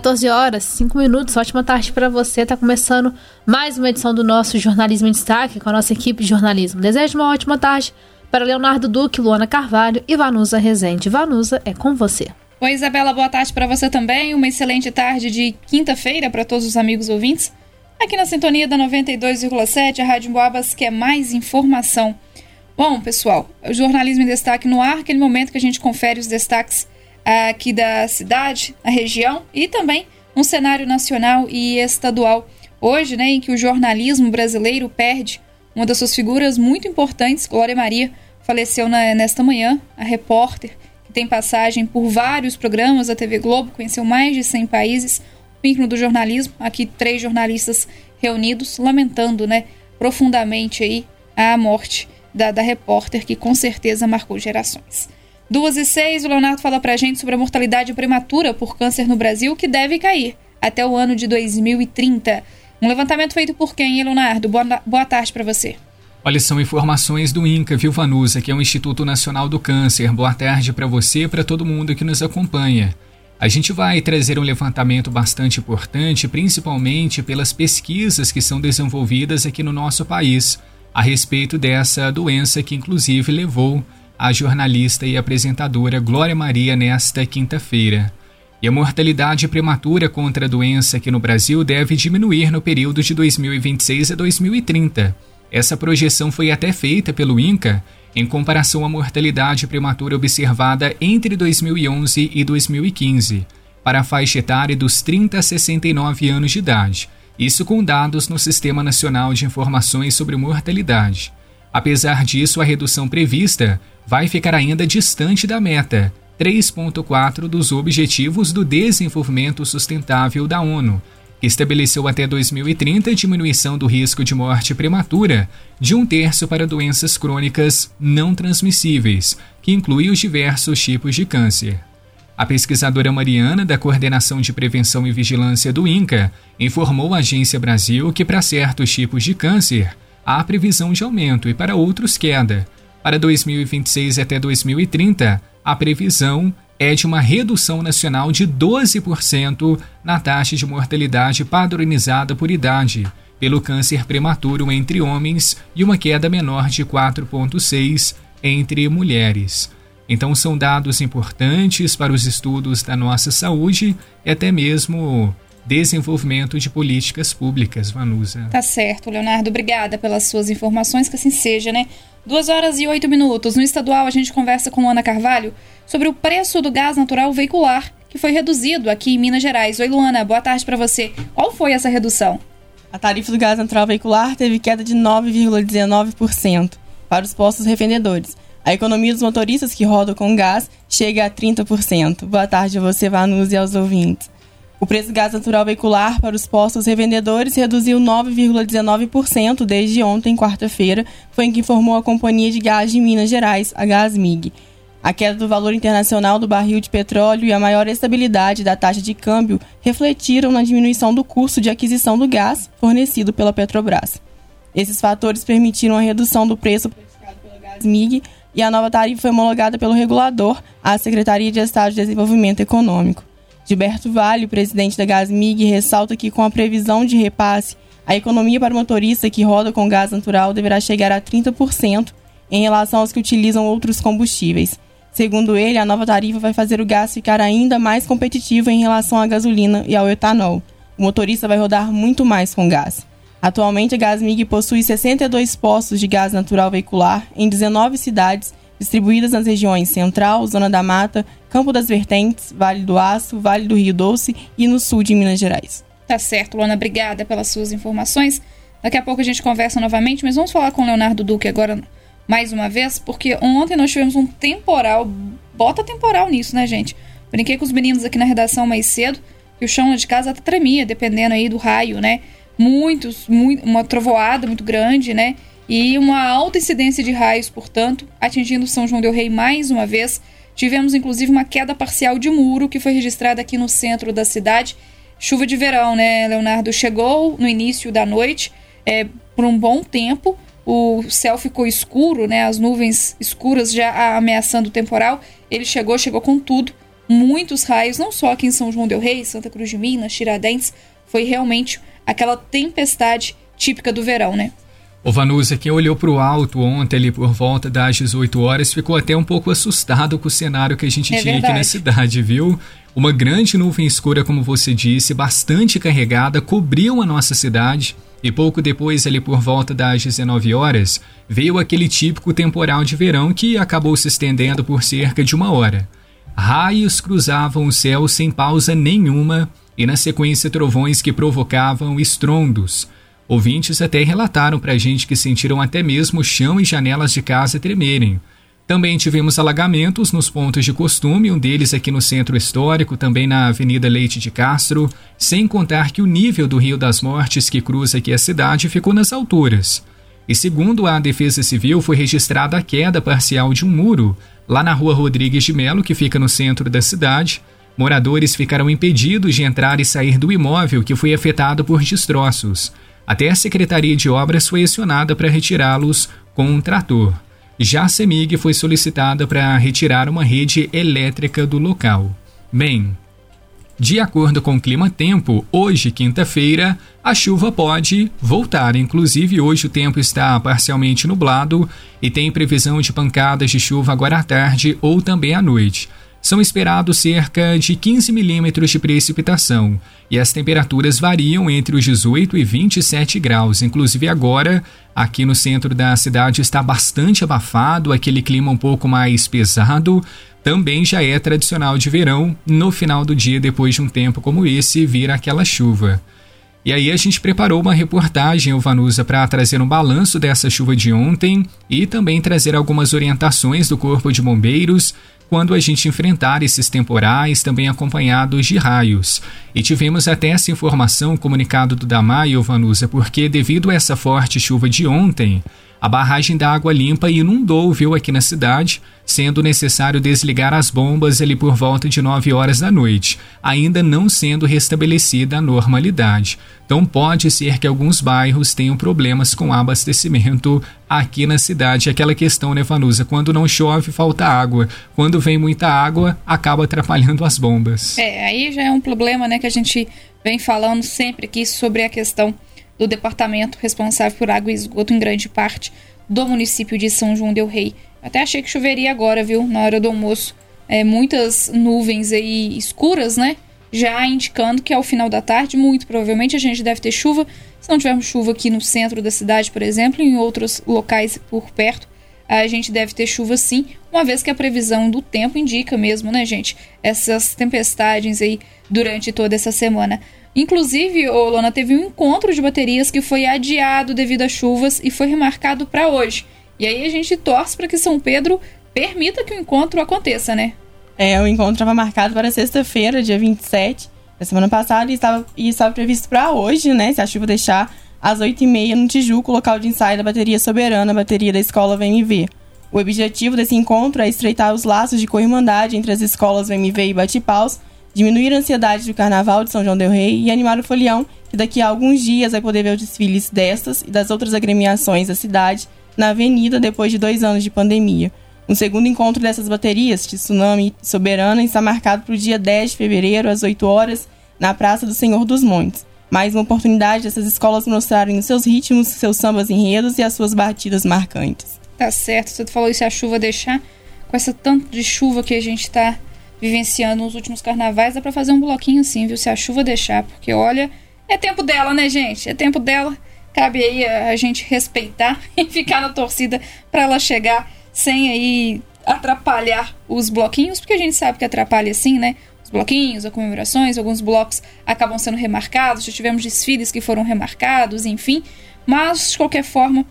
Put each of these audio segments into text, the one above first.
14h05, ótima tarde para você. Tá começando mais uma edição do nosso Jornalismo em Destaque com a nossa equipe de jornalismo. Desejo uma ótima tarde para Leonardo Duque, Luana Carvalho e Vanusa Rezende. Vanusa, é com você. Oi, Isabela, boa tarde para você também. Uma excelente tarde de quinta-feira para todos os amigos ouvintes. Aqui na sintonia da 92,7, a Rádio Emboabas quer mais informação. Bom, pessoal, o Jornalismo em Destaque no ar, aquele momento que a gente confere os destaques aqui da cidade, da região e também um cenário nacional e estadual. Hoje, né, em que o jornalismo brasileiro perde uma das suas figuras muito importantes, Glória Maria, faleceu nesta manhã, a repórter que tem passagem por vários programas da TV Globo, conheceu mais de 100 países, ícone do jornalismo, aqui 3 jornalistas reunidos, lamentando, né, profundamente aí a morte da repórter, que com certeza marcou gerações. 2h06, o Leonardo fala pra gente sobre a mortalidade prematura por câncer no Brasil, que deve cair até o ano de 2030. Um levantamento feito por quem, Leonardo? Boa tarde pra você. Olha, são informações do INCA, viu, Vanusa, que é o Instituto Nacional do Câncer. Boa tarde pra você e pra todo mundo que nos acompanha. A gente vai trazer um levantamento bastante importante, principalmente pelas pesquisas que são desenvolvidas aqui no nosso país, a respeito dessa doença que, inclusive, levou a jornalista e apresentadora Glória Maria nesta quinta-feira. E a mortalidade prematura contra a doença aqui no Brasil deve diminuir no período de 2026 a 2030. Essa projeção foi até feita pelo INCA em comparação à mortalidade prematura observada entre 2011 e 2015, para a faixa etária dos 30 a 69 anos de idade, isso com dados no Sistema Nacional de Informações sobre Mortalidade. Apesar disso, a redução prevista vai ficar ainda distante da meta 3.4 dos Objetivos do Desenvolvimento Sustentável da ONU, que estabeleceu até 2030 a diminuição do risco de morte prematura de 1/3 para doenças crônicas não transmissíveis, que inclui os diversos tipos de câncer. A pesquisadora Mariana, da Coordenação de Prevenção e Vigilância do INCA, informou à Agência Brasil que para certos tipos de câncer há previsão de aumento e para outros queda. Para 2026 até 2030, a previsão é de uma redução nacional de 12% na taxa de mortalidade padronizada por idade pelo câncer prematuro entre homens e uma queda menor de 4,6% entre mulheres. Então são dados importantes para os estudos da nossa saúde e até mesmo desenvolvimento de políticas públicas, Vanusa. Tá certo, Leonardo. Obrigada pelas suas informações, que assim seja, né? 2h08. No estadual, a gente conversa com Luana Carvalho sobre o preço do gás natural veicular, que foi reduzido aqui em Minas Gerais. Oi, Luana, boa tarde para você. Qual foi essa redução? A tarifa do gás natural veicular teve queda de 9,19% para os postos revendedores. A economia dos motoristas que rodam com gás chega a 30%. Boa tarde a você, Vanusa, e aos ouvintes. O preço do gás natural veicular para os postos revendedores reduziu 9,19% desde ontem, quarta-feira, foi em que informou a Companhia de Gás de Minas Gerais, a CEMIG. A queda do valor internacional do barril de petróleo e a maior estabilidade da taxa de câmbio refletiram na diminuição do custo de aquisição do gás fornecido pela Petrobras. Esses fatores permitiram a redução do preço praticado pela CEMIG e a nova tarifa foi homologada pelo regulador, a Secretaria de Estado de Desenvolvimento Econômico. Gilberto Vale, presidente da CEMIG, ressalta que com a previsão de repasse, a economia para o motorista que roda com gás natural deverá chegar a 30% em relação aos que utilizam outros combustíveis. Segundo ele, a nova tarifa vai fazer o gás ficar ainda mais competitivo em relação à gasolina e ao etanol. O motorista vai rodar muito mais com gás. Atualmente, a CEMIG possui 62 postos de gás natural veicular em 19 cidades, distribuídas nas regiões Central, Zona da Mata, Campo das Vertentes, Vale do Aço, Vale do Rio Doce e no sul de Minas Gerais. Tá certo, Luana, obrigada pelas suas informações. Daqui a pouco a gente conversa novamente, mas vamos falar com o Leonardo Duque agora mais uma vez, porque ontem nós tivemos um temporal, bota temporal nisso, né, gente? Brinquei com os meninos aqui na redação mais cedo, que o chão de casa tremia, dependendo aí do raio, né? Uma trovoada muito grande, né? E uma alta incidência de raios, portanto, atingindo São João del Rei mais uma vez. Tivemos, inclusive, uma queda parcial de muro que foi registrada aqui no centro da cidade. Chuva de verão, né, Leonardo? Chegou no início da noite, por um bom tempo. O céu ficou escuro, né, as nuvens escuras já ameaçando o temporal. Ele chegou com tudo. muitos raios, não só aqui em São João del Rei, Santa Cruz de Minas, Tiradentes, foi realmente aquela tempestade típica do verão, né? Ô Vanusa, quem olhou para o alto ontem ali por volta das 18 horas ficou até um pouco assustado com o cenário que a gente tinha aqui na cidade, viu? Uma grande nuvem escura, como você disse, bastante carregada, cobriu a nossa cidade e pouco depois, ali por volta das 19 horas, veio aquele típico temporal de verão que acabou se estendendo por cerca de uma hora. Raios cruzavam o céu sem pausa nenhuma e na sequência trovões que provocavam estrondos. Ouvintes até relataram pra gente que sentiram até mesmo o chão e janelas de casa tremerem. Também tivemos alagamentos nos pontos de costume, um deles aqui no Centro Histórico, também na Avenida Leite de Castro, sem contar que o nível do Rio das Mortes que cruza aqui a cidade ficou nas alturas. E segundo a Defesa Civil, foi registrada a queda parcial de um muro, lá na Rua Rodrigues de Mello, que fica no centro da cidade. Moradores ficaram impedidos de entrar e sair do imóvel, que foi afetado por destroços. Até a Secretaria de Obras foi acionada para retirá-los com um trator. Já a CEMIG foi solicitada para retirar uma rede elétrica do local. Bem, de acordo com o Climatempo, hoje, quinta-feira, a chuva pode voltar. Inclusive, hoje o tempo está parcialmente nublado e tem previsão de pancadas de chuva agora à tarde ou também à noite. São esperados cerca de 15 milímetros de precipitação e as temperaturas variam entre os 18 e 27 graus. Inclusive agora, aqui no centro da cidade está bastante abafado, aquele clima um pouco mais pesado. Também já é tradicional de verão, no final do dia, depois de um tempo como esse, vir aquela chuva. E aí a gente preparou uma reportagem, Vanusa, para trazer um balanço dessa chuva de ontem e também trazer algumas orientações do Corpo de Bombeiros quando a gente enfrentar esses temporais, também acompanhados de raios. E tivemos até essa informação, comunicado do Damai, Vanusa, porque devido a essa forte chuva de ontem, a barragem da água limpa inundou, viu, aqui na cidade, sendo necessário desligar as bombas ali por volta de 9 horas da noite, ainda não sendo restabelecida a normalidade. Então pode ser que alguns bairros tenham problemas com abastecimento aqui na cidade. Aquela questão, né, Vanusa? Quando não chove, falta água. Quando vem muita água, acaba atrapalhando as bombas. Aí já é um problema, né, que a gente vem falando sempre aqui sobre a questão do departamento responsável por água e esgoto em grande parte do município de São João del Rei. Até achei que choveria agora, viu? Na hora do almoço. Muitas nuvens aí escuras, né? Já indicando que ao final da tarde, muito provavelmente, a gente deve ter chuva. Se não tivermos chuva aqui no centro da cidade, por exemplo, em outros locais por perto, a gente deve ter chuva sim, uma vez que a previsão do tempo indica mesmo, né, gente? Essas tempestades aí durante toda essa semana. Inclusive, Lona, teve um encontro de baterias que foi adiado devido às chuvas e foi remarcado para hoje. E aí a gente torce para que São Pedro permita que o encontro aconteça, né? O encontro estava marcado para sexta-feira, dia 27, da semana passada, e estava previsto para hoje, né? Se a chuva deixar, às 8h30 no Tijuco, local de ensaio da bateria soberana, a bateria da escola VMV. O objetivo desse encontro é estreitar os laços de co-irmandade entre as escolas VMV e Batipaus, diminuir a ansiedade do Carnaval de São João del Rei e animar o folião, que daqui a alguns dias vai poder ver os desfiles destas e das outras agremiações da cidade na avenida depois de 2 anos de pandemia. Um segundo encontro dessas baterias, Tsunami Soberana, está marcado para o dia 10 de fevereiro, às 8 horas, na Praça do Senhor dos Montes. Mais uma oportunidade dessas escolas mostrarem os seus ritmos, seus sambas enredos e as suas batidas marcantes. Tá certo, você falou isso, a chuva deixar, com essa tanto de chuva que a gente está vivenciando nos últimos carnavais, dá pra fazer um bloquinho assim, viu? Se a chuva deixar, porque olha, é tempo dela, né, gente? É tempo dela, cabe aí a gente respeitar e ficar na torcida pra ela chegar sem aí atrapalhar os bloquinhos, porque a gente sabe que atrapalha assim, né? Os bloquinhos, as comemorações, alguns blocos acabam sendo remarcados, já tivemos desfiles que foram remarcados, enfim, mas de qualquer forma,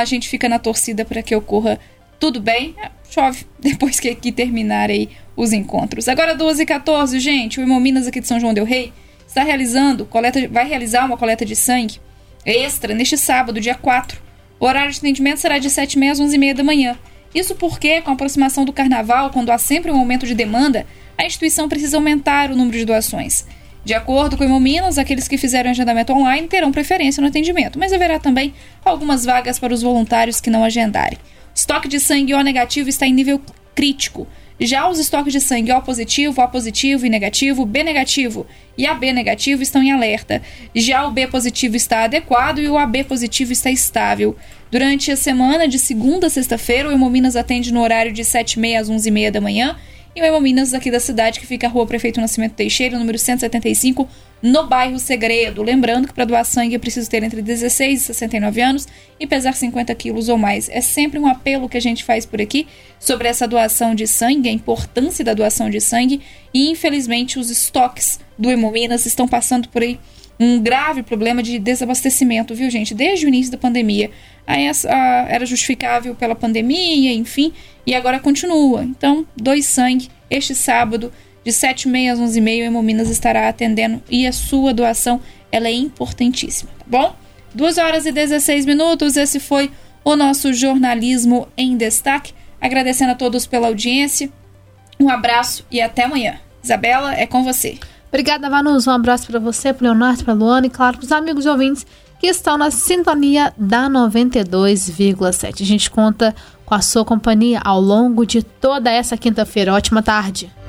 a gente fica na torcida para que ocorra tudo bem, chove depois que aqui terminar aí os encontros. Agora 12h14, gente, o Hemominas aqui de São João del Rei está vai realizar uma coleta de sangue extra neste sábado, dia 4. O horário de atendimento será de 7h30 às 11h30 da manhã. Isso porque, com a aproximação do Carnaval, quando há sempre um aumento de demanda, a instituição precisa aumentar o número de doações. De acordo com o Hemominas, aqueles que fizeram agendamento online terão preferência no atendimento, mas haverá também algumas vagas para os voluntários que não agendarem. O estoque de sangue O negativo está em nível crítico. Já os estoques de sangue O positivo e negativo, B negativo e AB negativo estão em alerta. Já o B positivo está adequado e o AB positivo está estável. Durante a semana, de segunda a sexta-feira, o Hemominas atende no horário de 7h30 às 11h30 da manhã. E o Hemominas aqui da cidade, que fica a Rua Prefeito Nascimento Teixeira, número 175, no bairro Segredo. Lembrando que para doar sangue é preciso ter entre 16 e 69 anos e pesar 50 quilos ou mais. É sempre um apelo que a gente faz por aqui sobre essa doação de sangue, a importância da doação de sangue. E, infelizmente, os estoques do Hemominas estão passando por aí um grave problema de desabastecimento, viu, gente? Desde o início da pandemia. Aí era justificável pela pandemia, enfim, e agora continua. Então, doe sangue. Este sábado, de 7h30 às 11h30, o Hemominas estará atendendo e a sua doação, ela é importantíssima, tá bom? 2h16, esse foi o nosso Jornalismo em Destaque. Agradecendo a todos pela audiência. Um abraço e até amanhã. Isabela, é com você. Obrigada, Vanus. Um abraço para você, para o Leonardo, para a Luana e, claro, para os amigos e ouvintes que estão na sintonia da 92,7. A gente conta com a sua companhia ao longo de toda essa quinta-feira. Ótima tarde.